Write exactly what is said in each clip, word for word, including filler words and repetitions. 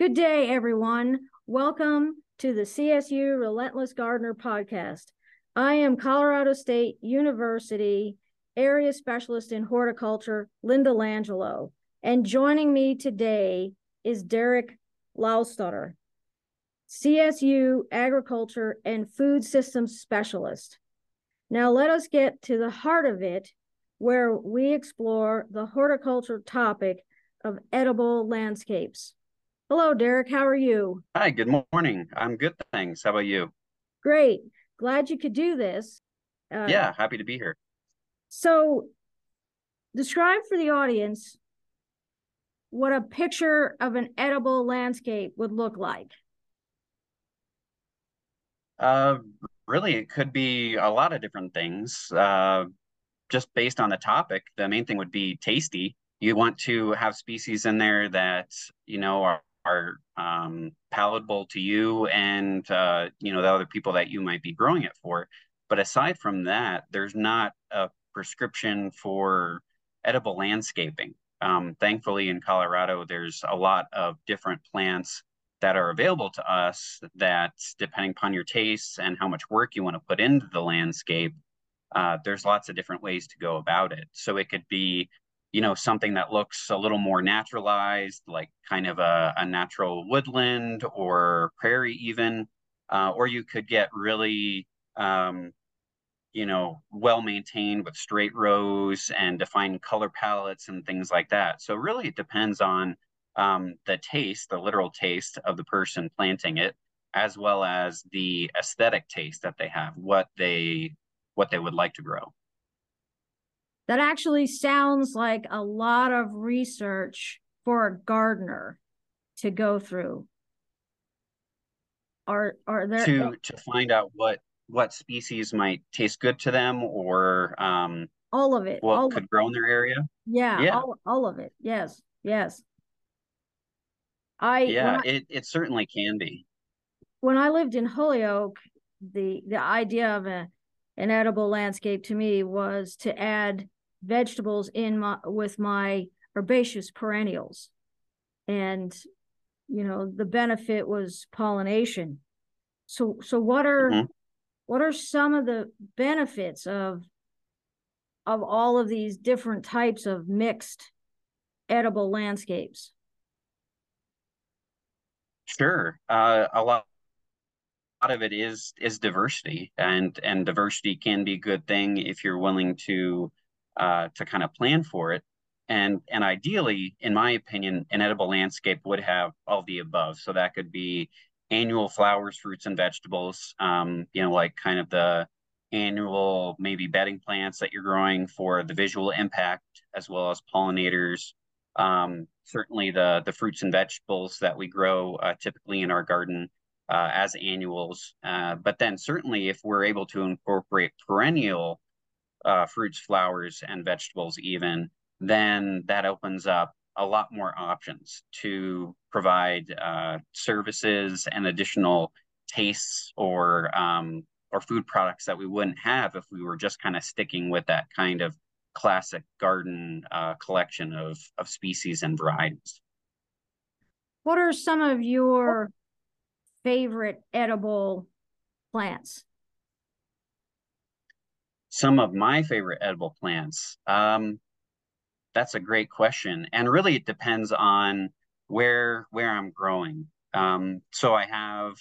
Good day, everyone. Welcome to the C S U Relentless Gardener podcast. I am Colorado State University Area Specialist in Horticulture, Linda Langelo, and joining me today is Derek Lowstuter, C S U Agriculture and Food Systems Specialist. Now let us get to the heart of it, where we explore the horticulture topic of edible landscapes. Hello, Derek. How are you? Hi, good morning. I'm good, thanks. How about you? Great. Glad you could do this. Uh, yeah, happy to be here. So describe for the audience what a picture of an edible landscape would look like. Uh, really, it could be a lot of different things. Uh, just based on the topic, the main thing would be tasty. You want to have species in there that, you know, are are um, palatable to you and, uh, you know, the other people that you might be growing it for. But aside from that, there's not a prescription for edible landscaping. Um, thankfully, in Colorado, there's a lot of different plants that are available to us that, depending upon your tastes and how much work you want to put into the landscape, uh, there's lots of different ways to go about it. So it could be, you know, something that looks a little more naturalized, like kind of a, a natural woodland or prairie even, uh, or you could get really, um, you know, well-maintained with straight rows and defined color palettes and things like that. So really it depends on um, the taste, the literal taste of the person planting it, as well as the aesthetic taste that they have, what they, what they would like to grow. That actually sounds like a lot of research for a gardener to go through. Are are there to to find out what what species might taste good to them, or um, all of it? What all could grow in their area? Yeah, yeah. All, all of it. Yes, yes. I yeah, I, it it certainly can be. When I lived in Holyoke, the the idea of a an edible landscape to me was to add vegetables in my, with my herbaceous perennials. And, you know, the benefit was pollination. So, so what are, mm-hmm. what are some of the benefits of, of all of these different types of mixed edible landscapes? Sure. Uh, a lot of it is is diversity, and and diversity can be a good thing if you're willing to uh to kind of plan for it, and and ideally, in my opinion, an edible landscape would have all the above. So that could be annual flowers, fruits, and vegetables, um you know, like kind of the annual maybe bedding plants that you're growing for the visual impact, as well as pollinators. Um certainly the the fruits and vegetables that we grow uh, typically in our garden Uh, as annuals, uh, but then certainly if we're able to incorporate perennial uh, fruits, flowers, and vegetables even, then that opens up a lot more options to provide uh, services and additional tastes or um, or food products that we wouldn't have if we were just kind of sticking with that kind of classic garden uh, collection of, of species and varieties. What are some of your favorite edible plants? Some of my favorite edible plants. Um, that's a great question. And really it depends on where, where I'm growing. Um, so I have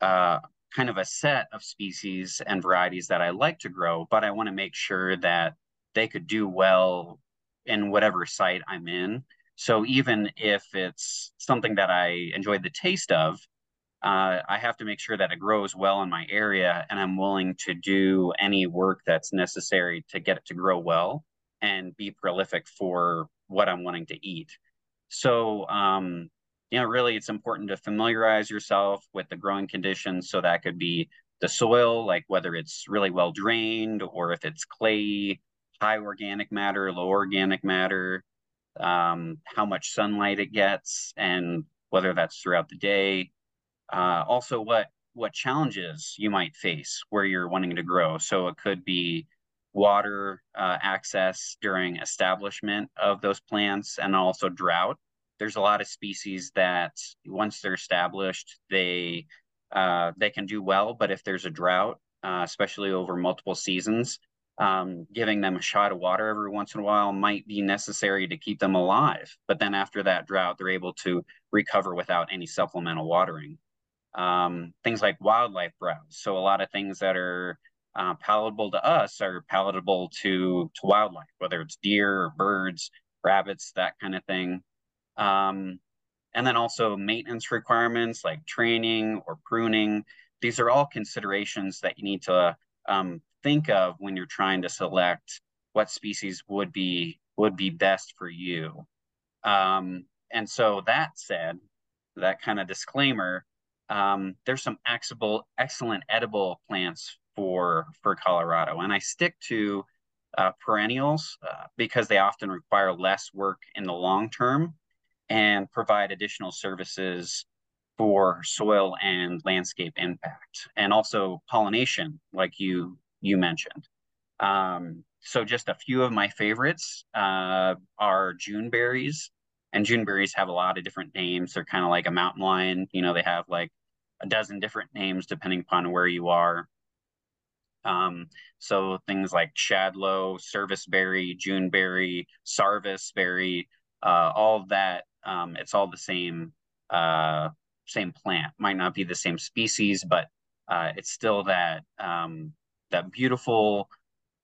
uh, kind of a set of species and varieties that I like to grow, but I want to make sure that they could do well in whatever site I'm in. So even if it's something that I enjoyed the taste of, Uh, I have to make sure that it grows well in my area, and I'm willing to do any work that's necessary to get it to grow well and be prolific for what I'm wanting to eat. So, um, you know, really it's important to familiarize yourself with the growing conditions. So that could be the soil, like whether it's really well drained or if it's clay, high organic matter, low organic matter, um, how much sunlight it gets, and whether that's throughout the day. Uh, also, what what challenges you might face where you're wanting to grow. So it could be water uh, access during establishment of those plants, and also drought. there's a lot of species that once they're established, they uh, they can do well. But if there's a drought, uh, especially over multiple seasons, um, giving them a shot of water every once in a while might be necessary to keep them alive. But then after that drought, they're able to recover without any supplemental watering. Um, things like wildlife browse. So a lot of things that are uh, palatable to us are palatable to, to wildlife, whether it's deer or birds, rabbits, that kind of thing. Um, and then also maintenance requirements like training or pruning. These are all considerations that you need to um, think of when you're trying to select what species would be would be best for you. Um, and so that said, that kind of disclaimer, um, there's some excellent, excellent edible plants for, for Colorado. And I stick to uh, perennials uh, because they often require less work in the long term and provide additional services for soil and landscape impact, and also pollination, like you you mentioned. Um, so just a few of my favorites uh, are Juneberries, and Juneberries have a lot of different names. They're kind of like a mountain lion. You know, they have like a dozen different names depending upon where you are. Um, so things like Shadlow, Serviceberry, Juneberry, Sarvisberry, uh, all of that. Um, it's all the same. Uh, same plant, might not be the same species, but uh, it's still that um, that beautiful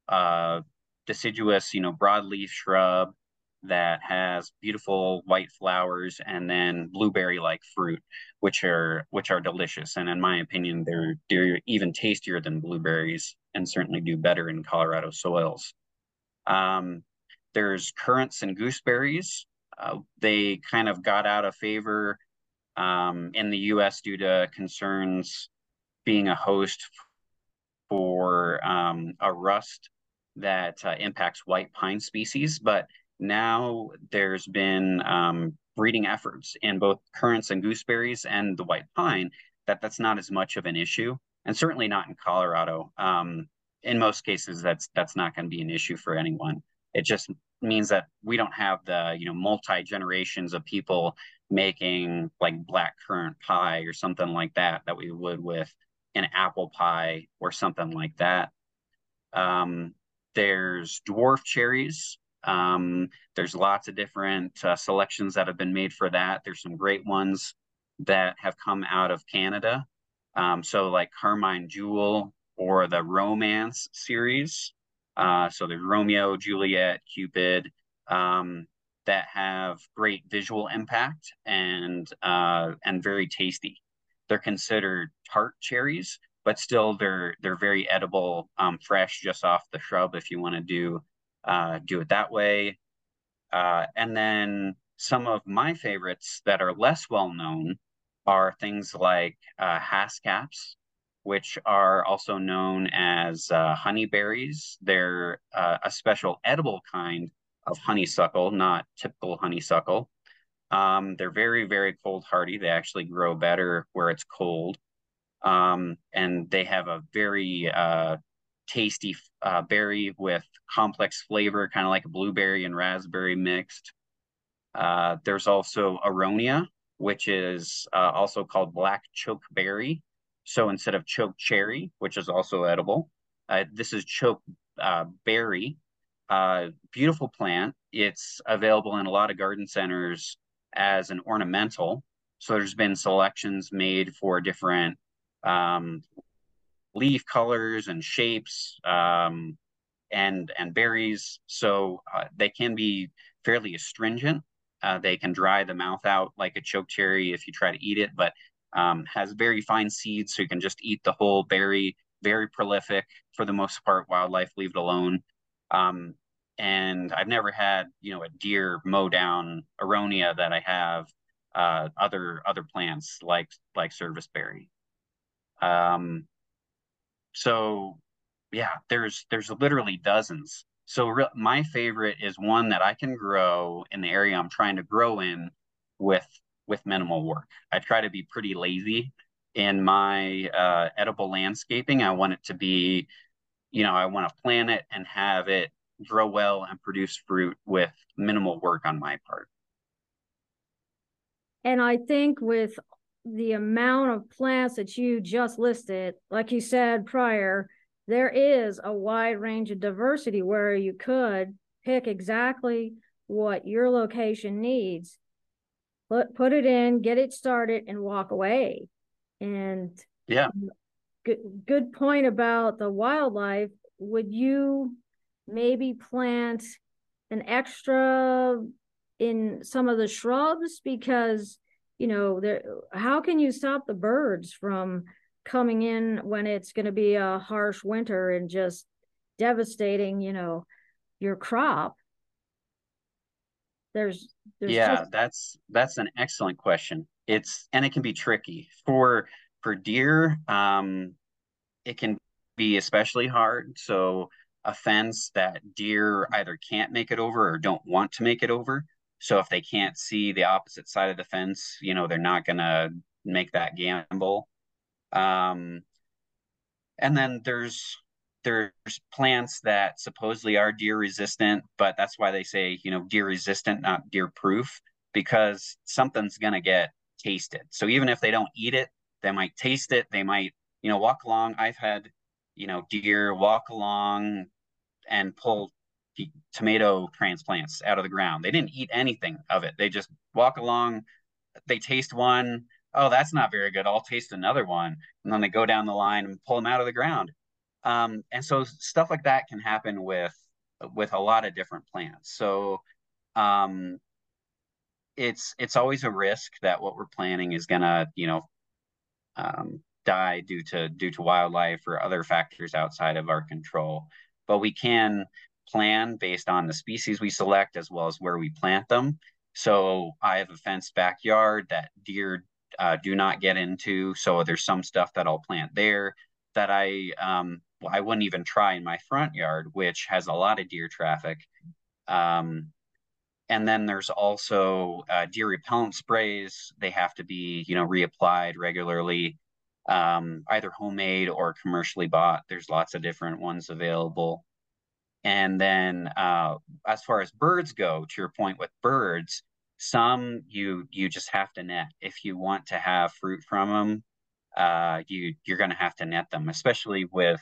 uh, deciduous, you know, broadleaf shrub that has beautiful white flowers and then blueberry-like fruit, which are which are delicious. And in my opinion, they're they're even tastier than blueberries, and certainly do better in Colorado soils. Um, there's currants and gooseberries. Uh, they kind of got out of favor Um, in the U S due to concerns being a host for um, a rust that uh, impacts white pine species. But now there's been um, breeding efforts in both currants and gooseberries and the white pine that that's not as much of an issue, and certainly not in Colorado. Um, in most cases, that's that's not going to be an issue for anyone. It just means that we don't have the, you know, multi-generations of people making like black currant pie or something like that, that we would with an apple pie or something like that. Um, there's dwarf cherries. Um, there's lots of different uh, selections that have been made for that. There's some great ones that have come out of Canada. Um, so like Carmine Jewel or the Romance series. Uh, so there's Romeo, Juliet, Cupid, um, that have great visual impact and uh, and very tasty. They're considered tart cherries, but still they're they're very edible, um, fresh just off the shrub if you want to do uh, do it that way. Uh, and then some of my favorites that are less well known are things like uh, haskaps, which are also known as uh, honeyberries. They're uh, a special edible kind of honeysuckle, not typical honeysuckle. Um, they're very, very cold hardy. They actually grow better where it's cold. Um, and they have a very uh, tasty uh, berry with complex flavor, kind of like a blueberry and raspberry mixed. Uh, there's also aronia, which is uh, also called black chokeberry. So instead of choke cherry, which is also edible, uh, this is choke uh, berry. Uh, beautiful plant. It's available in a lot of garden centers as an ornamental. So there's been selections made for different um, leaf colors and shapes um, and and berries. So uh, they can be fairly astringent. Uh, they can dry the mouth out like a choke cherry if you try to eat it, but Um, has very fine seeds, so you can just eat the whole berry. Very prolific for the most part. Wildlife, leave it alone. Um, and I've never had, you know, a deer mow down aronia that I have uh, other other plants like like serviceberry. Um, so yeah, there's there's literally dozens. So re my favorite is one that I can grow in the area I'm trying to grow in with. with minimal work. I try to be pretty lazy in my uh, edible landscaping. I want it to be, you know, I want to plant it and have it grow well and produce fruit with minimal work on my part. And I think with the amount of plants that you just listed, like you said prior, there is a wide range of diversity where you could pick exactly what your location needs, put, put it in, get it started, and walk away. And yeah, good, good point about the wildlife. Would you maybe plant an extra in some of the shrubs? Because, you know, there, how can you stop the birds from coming in when it's going to be a harsh winter and just devastating, you know, your crop? There's, there's yeah, just... that's that's an excellent question. It's and it can be tricky for for deer. Um, it can be especially hard. So a fence that deer either can't make it over or don't want to make it over. So if they can't see the opposite side of the fence, you know, they're not gonna make that gamble. Um, and then there's there's plants that supposedly are deer resistant, but that's why they say, you know, deer resistant, not deer proof, because something's gonna get tasted. So even if they don't eat it, they might taste it. They might, you know, walk along. I've had, you know, deer walk along and pull tomato transplants out of the ground. They didn't eat anything of it. They just walk along, they taste one. Oh, that's not very good. I'll taste another one. And then they go down the line and pull them out of the ground. Um, and so stuff like that can happen with, with a lot of different plants. So um, it's, it's always a risk that what we're planting is gonna, you know, um, die due to, due to wildlife or other factors outside of our control, but we can plan based on the species we select as well as where we plant them. So I have a fenced backyard that deer uh, do not get into. So there's some stuff that I'll plant there that I, um, well, I wouldn't even try in my front yard, which has a lot of deer traffic. Um, and then there's also uh, deer repellent sprays. They have to be, you know, reapplied regularly, um, either homemade or commercially bought. There's lots of different ones available. And then uh, as far as birds go, to your point with birds, some you you just have to net. If you want to have fruit from them, uh, you, you're going to have to net them, especially with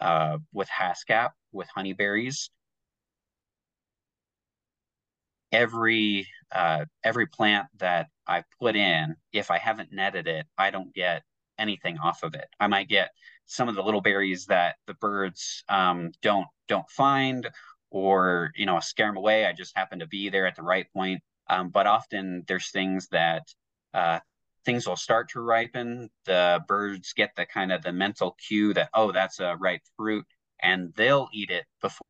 uh, with haskap, with honeyberries. Every, uh, every plant that I put in, if I haven't netted it, I don't get anything off of it. I might get some of the little berries that the birds um, don't don't find, or, you know, scare them away. I just happen to be there at the right point. Um, but often there's things that uh, things will start to ripen. The birds get the kind of the mental cue that, oh, that's a ripe fruit, and they'll eat it before,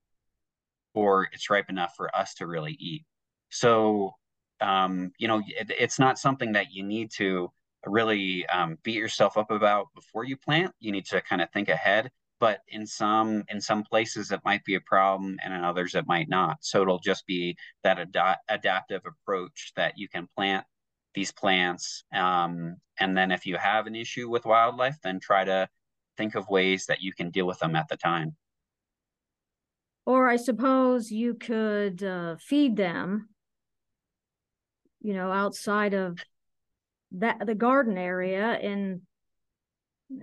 before it's ripe enough for us to really eat. So, um, you know, it, it's not something that you need to really um, beat yourself up about before you plant. You need to kind of think ahead, but in some in some places it might be a problem and in others it might not. So it'll just be that ad adaptive approach that you can plant these plants. Um, and then if you have an issue with wildlife, then try to think of ways that you can deal with them at the time. Or I suppose you could uh, feed them, you know, outside of that the garden area, and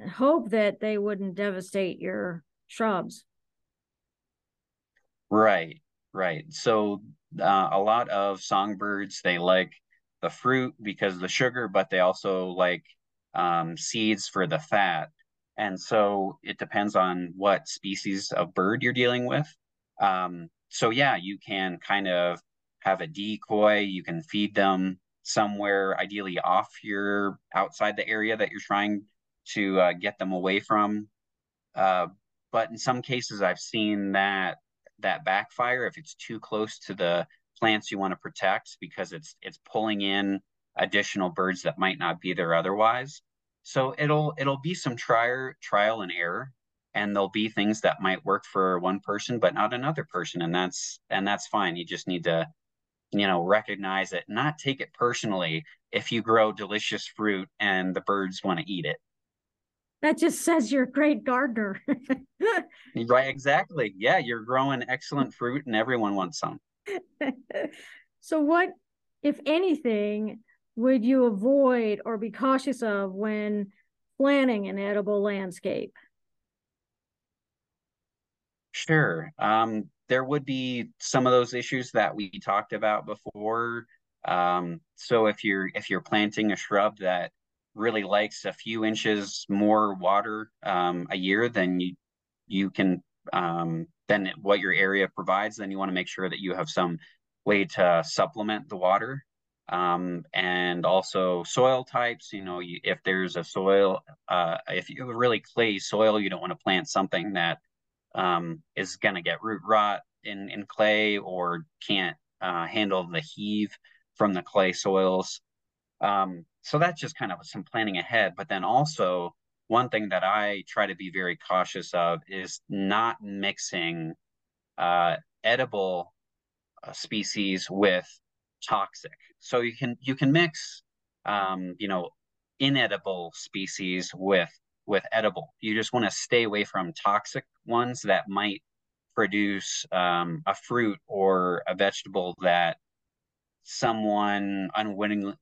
hope that they wouldn't devastate your shrubs. Right, right. So uh, a lot of songbirds, they like the fruit because of the sugar, but they also like um, seeds for the fat. And so it depends on what species of bird you're dealing with. Um, so yeah, you can kind of have a decoy, you can feed them somewhere ideally off your outside the area that you're trying to uh, get them away from. Uh, but in some cases I've seen that that backfire if it's too close to the plants you want to protect, because it's it's pulling in additional birds that might not be there otherwise. So it'll it'll be some trial trial and error, and there'll be things that might work for one person but not another person, and that's and that's fine. You just need to, you know, recognize it, not take it personally if you grow delicious fruit and the birds want to eat it. That just says you're a great gardener. Right, exactly. Yeah, you're growing excellent fruit and everyone wants some. So what, if anything, would you avoid or be cautious of when planning an edible landscape? Sure. Um, there would be some of those issues that we talked about before. Um, so if you're if you're planting a shrub that really likes a few inches more water um, a year than you you can um, than what your area provides, then you want to make sure that you have some way to supplement the water. Um, and also soil types, you know, you, if there's a soil, uh, if you have a really clay soil, you don't want to plant something that um, is going to get root rot in, in clay or can't uh, handle the heave from the clay soils. Um, so that's just kind of some planning ahead. But then also one thing that I try to be very cautious of is not mixing uh, edible uh, species with toxic. So you can you can mix um you know inedible species with with edible. You just want to stay away from toxic ones that might produce um a fruit or a vegetable that someone unwittingly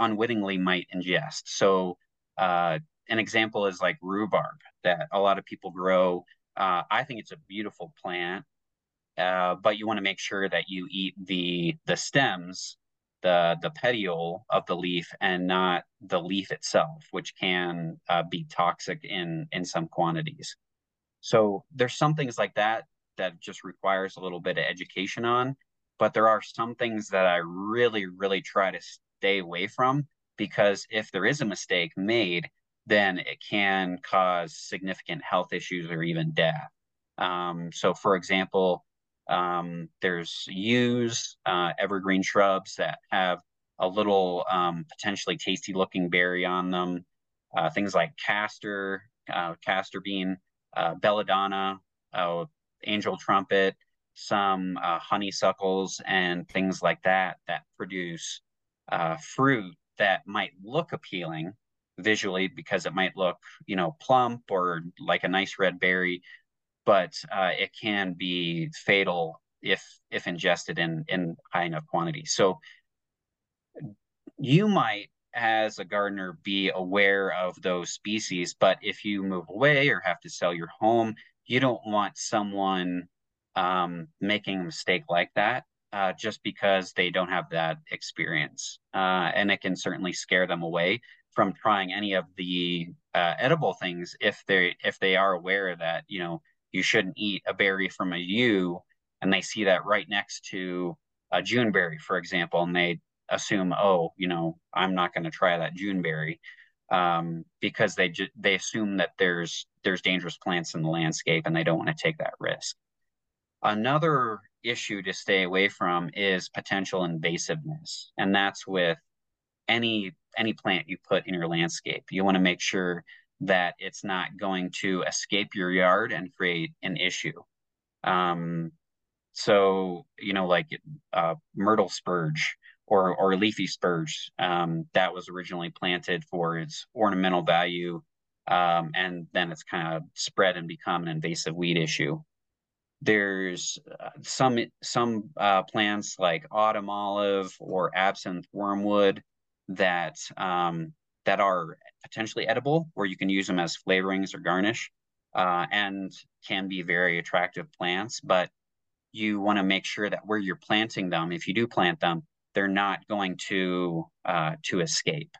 unwittingly might ingest. So uh an example is like rhubarb that a lot of people grow. uh I think it's a beautiful plant. Uh, but you want to make sure that you eat the the stems, the the petiole of the leaf, and not the leaf itself, which can uh, be toxic in in some quantities. So there's some things like that that just requires a little bit of education on. But there are some things that I really, really try to stay away from, because if there is a mistake made, then it can cause significant health issues or even death. Um, so, for example, Um, there's yews, uh, evergreen shrubs that have a little um, potentially tasty looking berry on them. Uh, things like castor, uh, castor bean, uh, belladonna, uh, angel trumpet, some uh, honeysuckles and things like that that produce uh, fruit that might look appealing visually because it might look, you know, plump or like a nice red berry. But uh, it can be fatal if if ingested in, in high enough quantity. So you might, as a gardener, be aware of those species, but if you move away or have to sell your home, you don't want someone um, making a mistake like that uh, just because they don't have that experience. Uh, and it can certainly scare them away from trying any of the uh, edible things if they if they are aware that, you know, you shouldn't eat a berry from a yew, and they see that right next to a Juneberry, for example, and they assume, oh, you know, I'm not going to try that Juneberry um, because they they assume that there's there's dangerous plants in the landscape, and they don't want to take that risk. Another issue to stay away from is potential invasiveness, and that's with any any plant you put in your landscape. You want to make sure that it's not going to escape your yard and create an issue. Um, so, you know, like uh, myrtle spurge or, or leafy spurge, um, that was originally planted for its ornamental value, um, and then it's kind of spread and become an invasive weed issue. There's uh, some, some uh, plants like autumn olive or absinthe wormwood that um, that are potentially edible, where you can use them as flavorings or garnish, uh, and can be very attractive plants. But you want to make sure that where you're planting them, if you do plant them, they're not going to uh, to escape.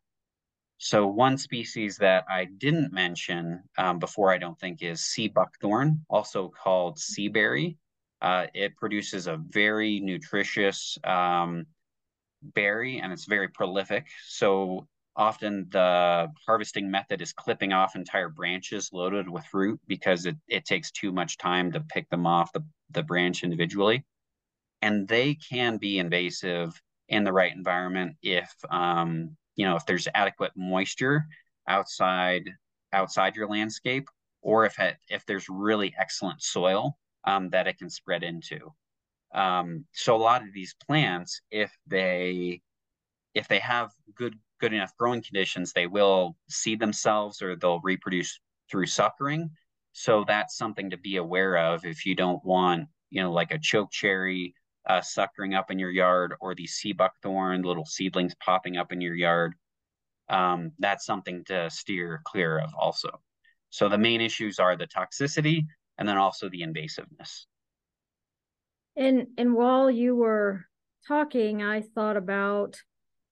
So one species that I didn't mention um, before, I don't think, is sea buckthorn, also called sea berry. Uh, it produces a very nutritious um, berry, and it's very prolific. So often the harvesting method is clipping off entire branches loaded with fruit because it, it takes too much time to pick them off the, the branch individually. And they can be invasive in the right environment if, um, you know, if there's adequate moisture outside outside your landscape, or if, it, if there's really excellent soil um, that it can spread into. Um, so a lot of these plants, if they, if they have good good enough growing conditions, they will seed themselves or they'll reproduce through suckering. So that's something to be aware of if you don't want, you know, like a choke cherry uh, suckering up in your yard, or the sea buckthorn, little seedlings popping up in your yard, um, that's something to steer clear of also. So the main issues are the toxicity and then also the invasiveness. And, and while you were talking, I thought about,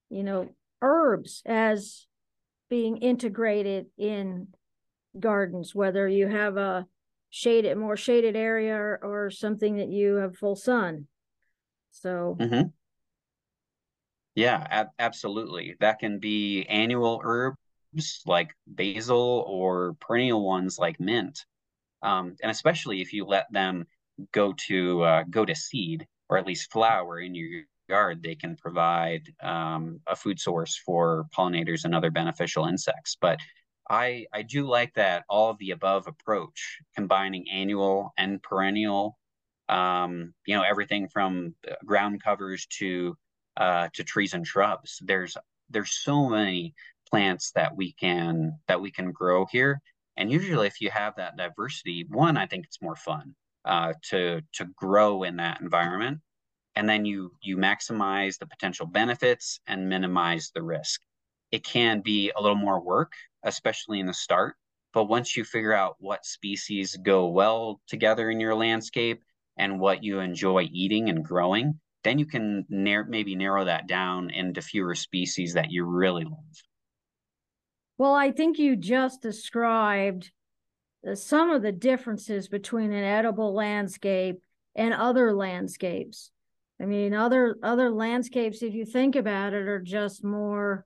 you know, herbs as being integrated in gardens, whether you have a shaded, more shaded area or, or something that you have full sun. So. Mm-hmm. Yeah, ab- absolutely. That can be annual herbs like basil or perennial ones like mint. Um, and especially if you let them go to uh, go to seed or at least flower in your yard, they can provide um, a food source for pollinators and other beneficial insects. But I, I do like that all of the above approach, combining annual and perennial, um, you know, everything from ground covers to uh, to trees and shrubs. There's there's so many plants that we can that we can grow here. And usually if you have that diversity, one, I think it's more fun uh, to to grow in that environment. And then you you maximize the potential benefits and minimize the risk. It can be a little more work, especially in the start, but once you figure out what species go well together in your landscape and what you enjoy eating and growing, then you can nar- maybe narrow that down into fewer species that you really love. Well, I think you just described the, some of the differences between an edible landscape and other landscapes. I mean, other other landscapes, if you think about it, are just more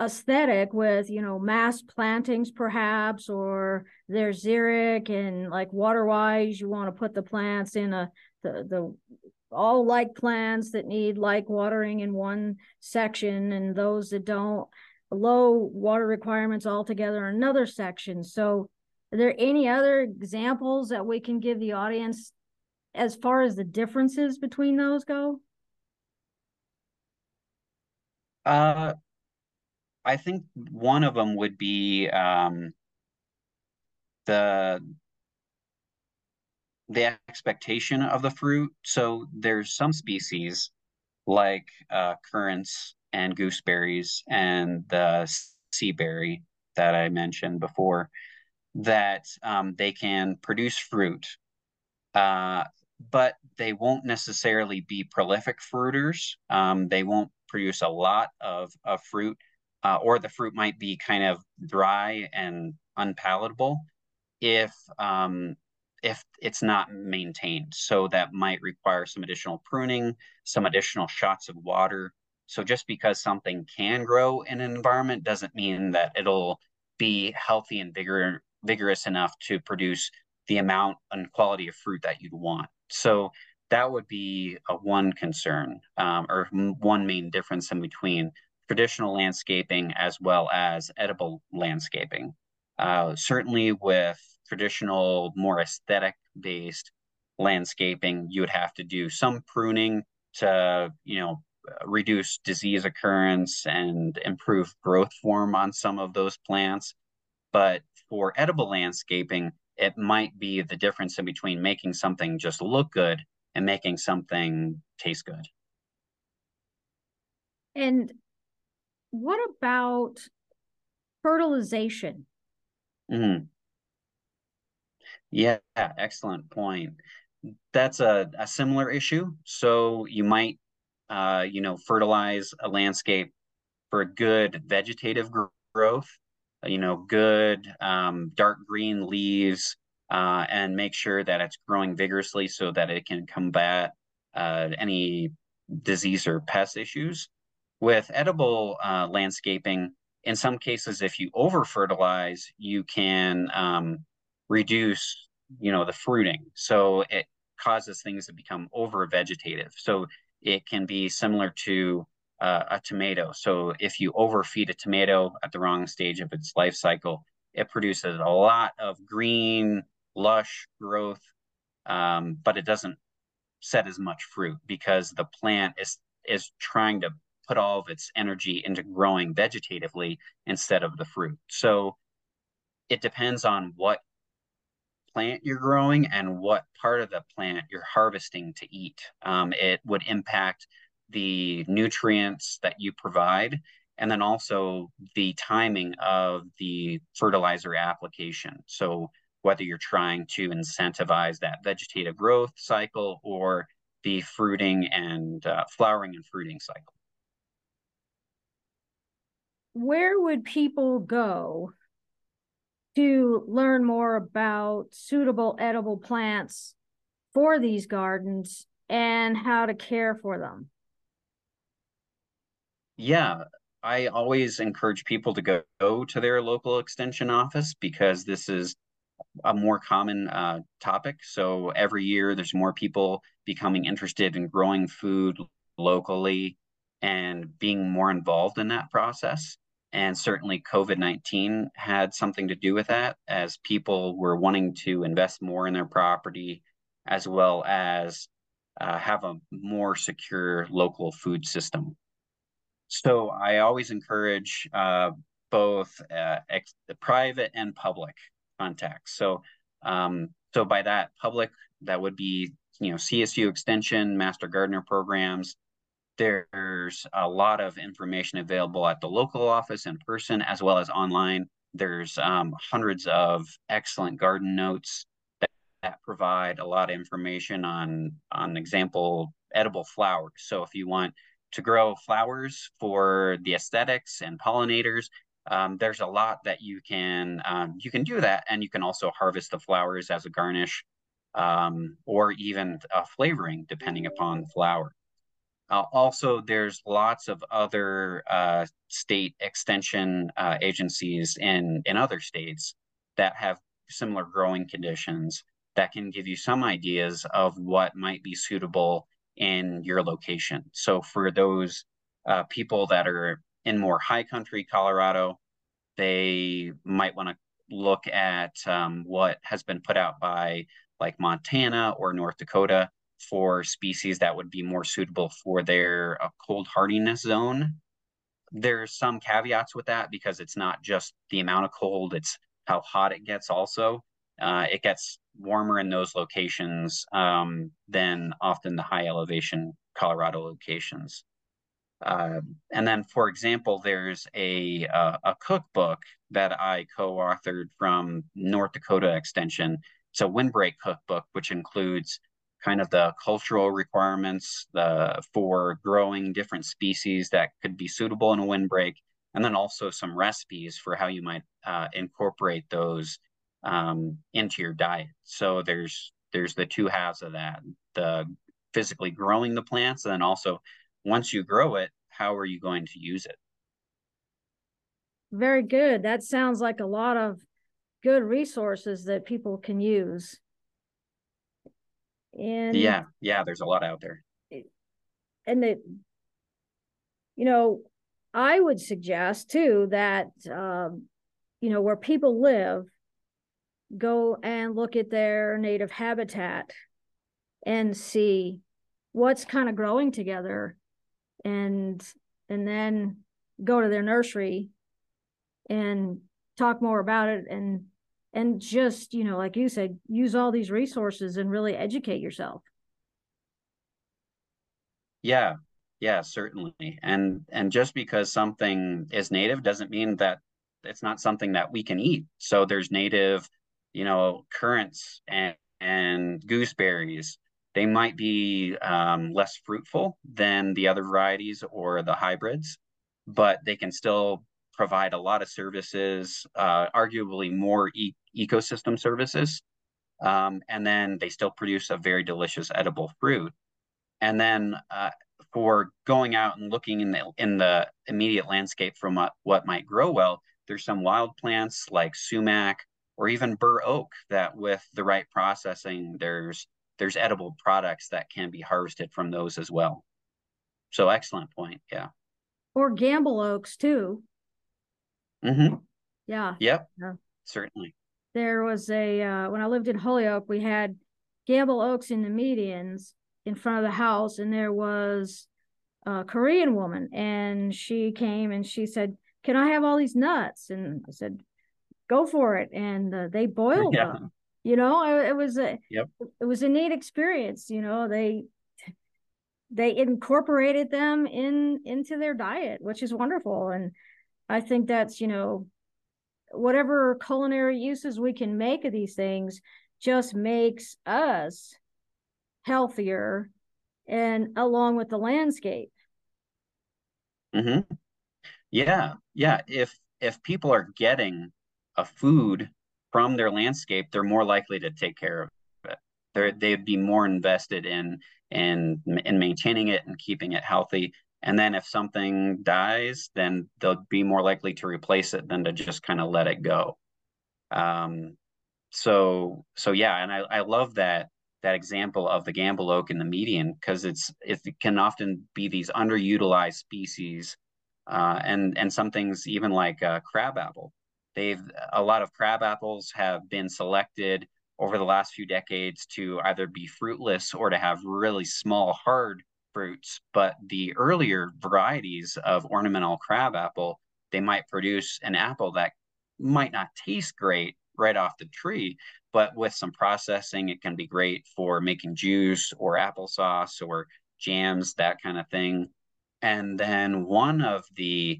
aesthetic with, you know, mass plantings perhaps, or they're xeric and like water wise, you want to put the plants in a, the, the all like plants that need like watering in one section and those that don't, low water requirements altogether in another section. So are there any other examples that we can give the audience as far as the differences between those go? Uh, I think one of them would be um, the the expectation of the fruit. So there's some species like uh, currants and gooseberries and the sea berry that I mentioned before that um, they can produce fruit, uh, but they won't necessarily be prolific fruiters. Um, they won't produce a lot of, of fruit. Uh, or the fruit might be kind of dry and unpalatable if um, if it's not maintained. So that might require some additional pruning, some additional shots of water. So just because something can grow in an environment doesn't mean that it'll be healthy and vigor, vigorous enough to produce the amount and quality of fruit that you'd want. So that would be a one concern um, or one main difference in between traditional landscaping as well as edible landscaping. Uh, certainly with traditional, more aesthetic-based landscaping, you would have to do some pruning to, you know, reduce disease occurrence and improve growth form on some of those plants. But for edible landscaping, it might be the difference in between making something just look good and making something taste good. And what about fertilization? Mm-hmm. Yeah, excellent point. That's a, a similar issue. So you might, uh, you know, fertilize a landscape for good vegetative growth, you know, good um, dark green leaves, uh, and make sure that it's growing vigorously so that it can combat uh, any disease or pest issues. With edible uh, landscaping, in some cases, if you over-fertilize, you can um, reduce, you know, the fruiting. So it causes things to become over-vegetative. So it can be similar to uh, a tomato. So if you overfeed a tomato at the wrong stage of its life cycle, it produces a lot of green, lush growth, um, but it doesn't set as much fruit because the plant is is trying to put all of its energy into growing vegetatively instead of the fruit. So it depends on what plant you're growing and what part of the plant you're harvesting to eat. Um, it would impact the nutrients that you provide, and then also the timing of the fertilizer application. So whether you're trying to incentivize that vegetative growth cycle or the fruiting and uh, flowering and fruiting cycle. Where would people go to learn more about suitable edible plants for these gardens and how to care for them? Yeah, I always encourage people to go, go to their local extension office, because this is a more common uh, topic. So every year there's more people becoming interested in growing food locally and being more involved in that process. And certainly COVID nineteen had something to do with that, as people were wanting to invest more in their property, as well as uh, have a more secure local food system. So I always encourage uh, both uh, ex the private and public contacts. So, um, so by that public, that would be, you know, C S U Extension, Master Gardener programs. There's a lot of information available at the local office in person, as well as online. There's um, hundreds of excellent garden notes that, that provide a lot of information on, on example, edible flowers. So if you want to grow flowers for the aesthetics and pollinators, um, there's a lot that you can um, you can do that, and you can also harvest the flowers as a garnish, um, or even a flavoring, depending upon the flower. Uh, also, there's lots of other uh, state extension uh, agencies in in other states that have similar growing conditions that can give you some ideas of what might be suitable in your location. So for those uh, people that are in more high country Colorado, they might want to look at um, what has been put out by like Montana or North Dakota for species that would be more suitable for their uh, cold hardiness zone. There's some caveats with that, because it's not just the amount of cold, it's how hot it gets also. Uh, it gets warmer in those locations um, than often the high elevation Colorado locations. Uh, and then, for example, there's a, uh, a cookbook that I co-authored from North Dakota Extension. It's a windbreak cookbook, which includes kind of the cultural requirements the, for growing different species that could be suitable in a windbreak, and then also some recipes for how you might uh, incorporate those Um, into your diet. So there's there's the two halves of that, the physically growing the plants, and then also once you grow it, how are you going to use it? Very good. That sounds like a lot of good resources that people can use. And yeah, yeah, there's a lot out there. And that, you know, I would suggest too that, um, you know, where people live, go and look at their native habitat and see what's kind of growing together, and and then go to their nursery and talk more about it, and and just, you know, like you said, use all these resources and really educate yourself. Yeah, yeah, certainly. And and just because something is native doesn't mean that it's not something that we can eat. So there's native, you know, currants and, and gooseberries. They might be um, less fruitful than the other varieties or the hybrids, but they can still provide a lot of services, uh, arguably more e ecosystem services. Um, and then they still produce a very delicious edible fruit. And then uh, for going out and looking in the, in the immediate landscape from what, what might grow well, there's some wild plants like sumac, or even bur oak, that with the right processing, there's there's edible products that can be harvested from those as well. So excellent point, yeah. Or Gambel oaks too. Mm-hmm. Yeah. Yep, yeah. Certainly. There was a, uh, when I lived in Holyoke, we had Gambel oaks in the medians in front of the house, and there was a Korean woman, and she came and she said, "Can I have all these nuts?" And I said, "Go for it." And uh, they boiled yeah. them. you know, it, it was a, yep. it was a neat experience. You know, they, they incorporated them in, into their diet, which is wonderful. And I think that's, you know, whatever culinary uses we can make of these things just makes us healthier and along with the landscape. Mm-hmm. Yeah. Yeah. If, if people are getting a food from their landscape, they're more likely to take care of it. They're, they'd be more invested in, in, in maintaining it and keeping it healthy. And then if something dies, then they'll be more likely to replace it than to just kind of let it go. Um, so, so yeah. And I, I love that, that example of the Gambel oak and the median, because it's, it can often be these underutilized species. Uh, and, and some things even like uh, crabapple. They've, a lot of crabapples have been selected over the last few decades to either be fruitless or to have really small, hard fruits. But the earlier varieties of ornamental crabapple, they might produce an apple that might not taste great right off the tree, but with some processing, it can be great for making juice or applesauce or jams, that kind of thing. And then one of the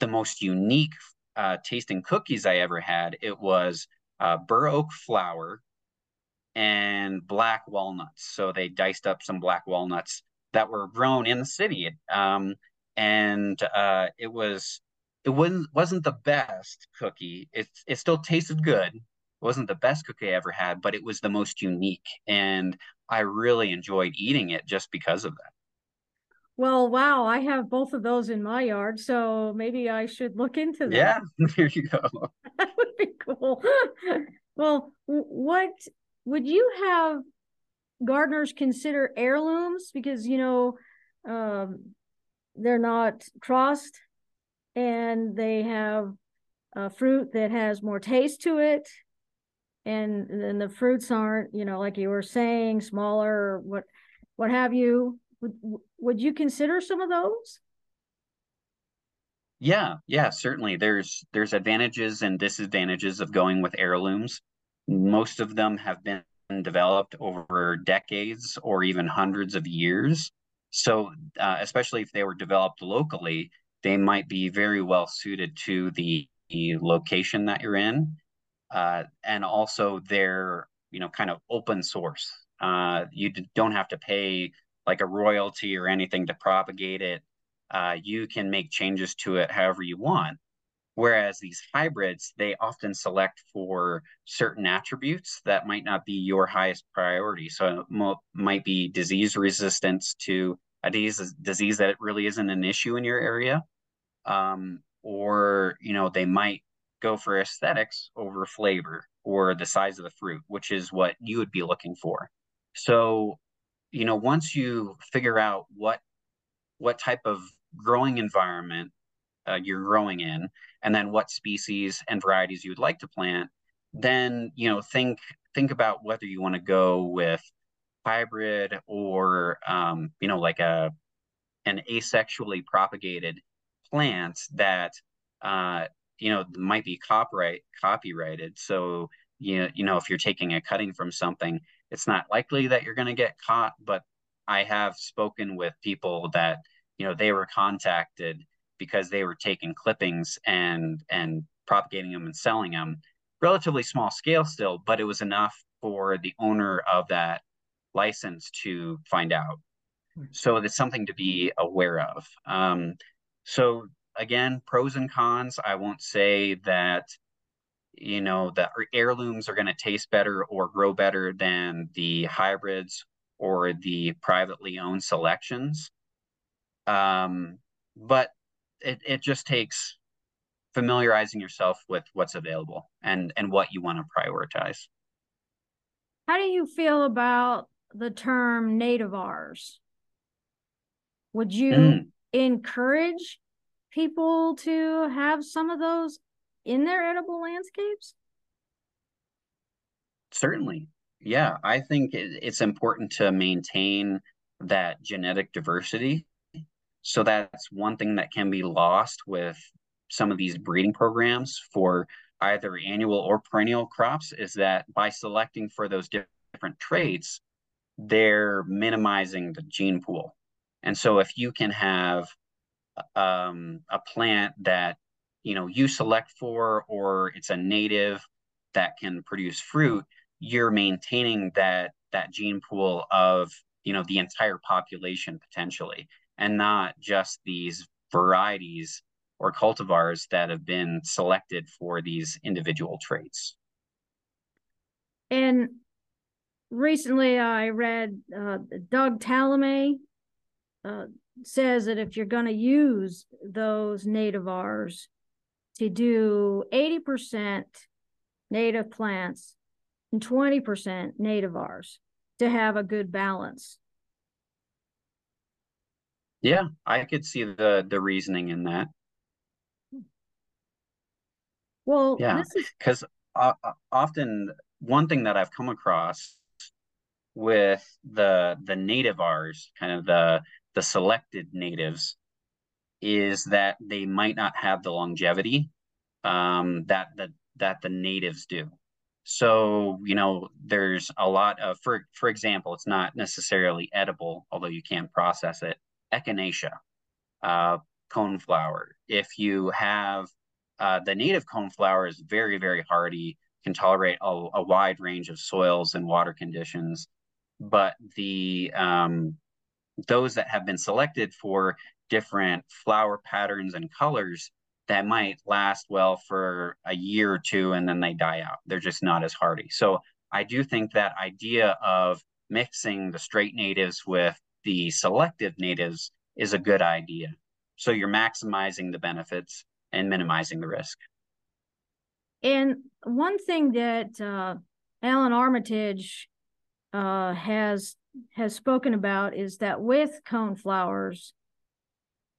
the most unique uh, tasting cookies I ever had, it was uh, bur oak flour and black walnuts. So they diced up some black walnuts that were grown in the city. Um, and uh, it was it wasn't wasn't the best cookie. It it still tasted good. It wasn't the best cookie I ever had, but it was the most unique, and I really enjoyed eating it just because of that. Well, wow, I have both of those in my yard, so maybe I should look into that. Yeah, there you go. That would be cool. Well, what would you have gardeners consider heirlooms? Because, you know, um, they're not crossed, and they have a fruit that has more taste to it, and then the fruits aren't, you know, like you were saying, smaller, what, what have you. Would, would you consider some of those? Yeah, yeah, certainly. There's there's advantages and disadvantages of going with heirlooms. Most of them have been developed over decades or even hundreds of years. So uh, especially if they were developed locally, they might be very well suited to the, the location that you're in. Uh, and also they're, you know, kind of open source. Uh, you don't have to pay like a royalty or anything to propagate it. Uh, you can make changes to it however you want. Whereas these hybrids, they often select for certain attributes that might not be your highest priority. So it mo- might be disease resistance to a disease, disease that really isn't an issue in your area. Um, or, you know, they might go for aesthetics over flavor or the size of the fruit, which is what you would be looking for. So, you know, once you figure out what what type of growing environment uh, you're growing in, and then what species and varieties you would like to plant, then, you know, think think about whether you want to go with hybrid or, um, you know, like a an asexually propagated plant that, uh, you know, might be copyright copyrighted. So, you know, you know, if you're taking a cutting from something, it's not likely that you're going to get caught, but I have spoken with people that, you know, they were contacted because they were taking clippings and and propagating them and selling them, relatively small scale still, but it was enough for the owner of that license to find out. So it's something to be aware of. Um, so again, pros and cons. I won't say that, you know, the heirlooms are going to taste better or grow better than the hybrids or the privately owned selections. Um, but it, it just takes familiarizing yourself with what's available and, and what you want to prioritize. How do you feel about the term nativars? Would you mm. encourage people to have some of those in their edible landscapes? Certainly. Yeah, I think it, it's important to maintain that genetic diversity. So that's one thing that can be lost with some of these breeding programs for either annual or perennial crops is that by selecting for those different traits, they're minimizing the gene pool. And so if you can have um, a plant that, you know, you select for, or it's a native that can produce fruit, you're maintaining that that gene pool of, you know, the entire population potentially, and not just these varieties or cultivars that have been selected for these individual traits. And recently I read uh, Doug Tallamy uh, says that if you're going to use those nativars, to do eighty percent native plants and twenty percent nativars to have a good balance. Yeah, I could see the, the reasoning in that. Well, yeah, because is... uh, often one thing that I've come across with the the nativars, kind of the the selected natives, is that they might not have the longevity um, that the that the natives do. So, you know, there's a lot of, for for example, it's not necessarily edible, although you can process it. Echinacea, uh, coneflower. If you have Uh, the native coneflower is very, very hardy, can tolerate a, a wide range of soils and water conditions. But the um, those that have been selected for different flower patterns and colors, that might last well for a year or two, and then they die out. They're just not as hardy. So I do think that idea of mixing the straight natives with the selective natives is a good idea. So you're maximizing the benefits and minimizing the risk. And one thing that uh, Alan Armitage uh, has has spoken about is that with coneflowers,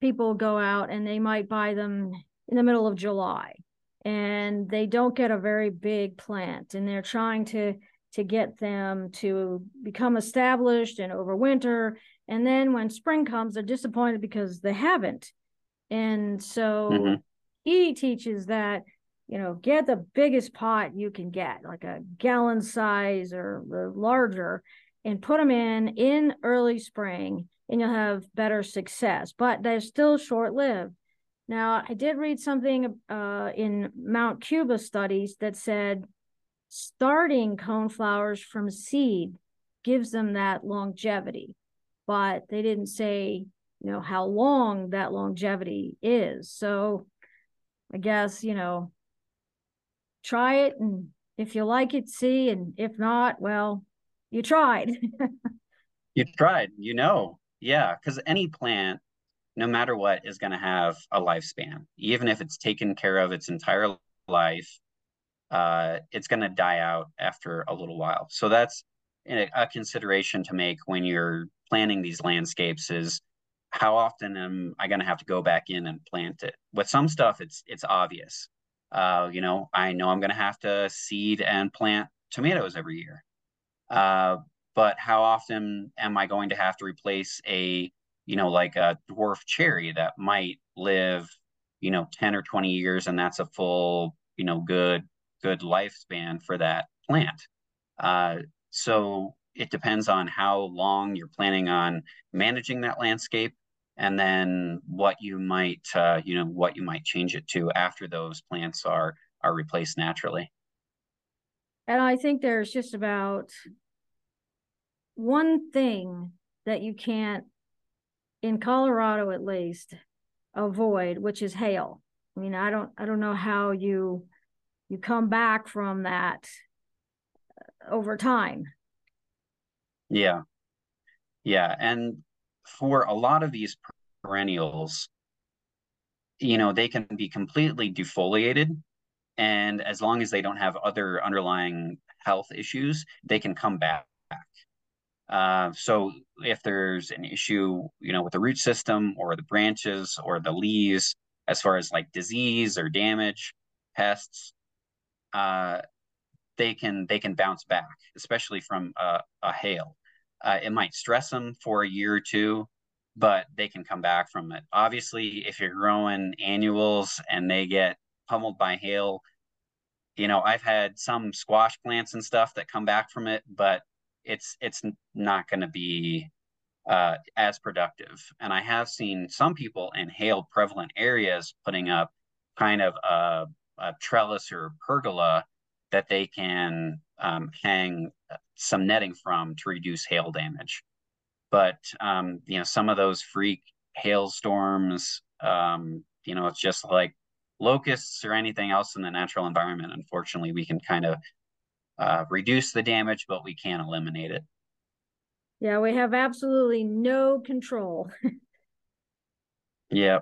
people go out and they might buy them in the middle of July, and they don't get a very big plant, and they're trying to to get them to become established and overwinter, and then when spring comes, they're disappointed because they haven't. And so mm-hmm. he teaches that, you know, get the biggest pot you can get, like a gallon size or larger, and put them in in early spring, and you'll have better success. But they're still short-lived. Now, I did read something uh, in Mount Cuba studies that said starting coneflowers from seed gives them that longevity, but they didn't say, you know, how long that longevity is. So I guess, you know, try it, and if you like it, see, and if not, well, you tried. You tried, you know. Yeah, because any plant, no matter what, is going to have a lifespan. Even if it's taken care of its entire life, uh, it's going to die out after a little while. So that's a, a consideration to make when you're planning these landscapes is, how often am I going to have to go back in and plant it? With some stuff, it's it's obvious. Uh, you know, I know I'm going to have to seed and plant tomatoes every year. Uh, but how often am I going to have to replace a, you know, like a dwarf cherry that might live, you know, ten or twenty years, and that's a full, you know, good, good lifespan for that plant. Uh, so it depends on how long you're planning on managing that landscape, and then what you might, uh, you know, what you might change it to after those plants are are replaced naturally. And I think there's just about one thing that you can't, in Colorado at least, avoid, which is hail. I mean, I don't, I don't know how you you come back from that over time. Yeah. Yeah. And for a lot of these perennials, you know, they can be completely defoliated. And as long as they don't have other underlying health issues, they can come back. Uh, so if there's an issue, you know, with the root system or the branches or the leaves, as far as like disease or damage, pests, uh, they can they can bounce back, especially from a, a hail. Uh, it might stress them for a year or two, but they can come back from it. Obviously, if you're growing annuals and they get pummeled by hail, you know, I've had some squash plants and stuff that come back from it, but it's, it's not going to be uh, as productive. And I have seen some people in hail prevalent areas putting up kind of a, a trellis or pergola that they can um, hang some netting from to reduce hail damage. But, um, you know, some of those freak hailstorms, um, you know, it's just like locusts or anything else in the natural environment. Unfortunately, we can kind of uh, reduce the damage, but we can't eliminate it. Yeah, we have absolutely no control. Yeah.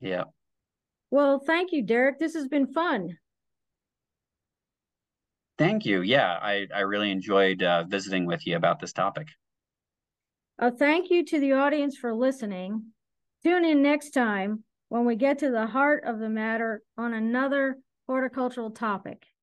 Yeah. Well, thank you, Derek. This has been fun. Thank you. Yeah, I, I really enjoyed uh, visiting with you about this topic. A thank you to the audience for listening. Tune in next time when we get to the heart of the matter on another horticultural topic.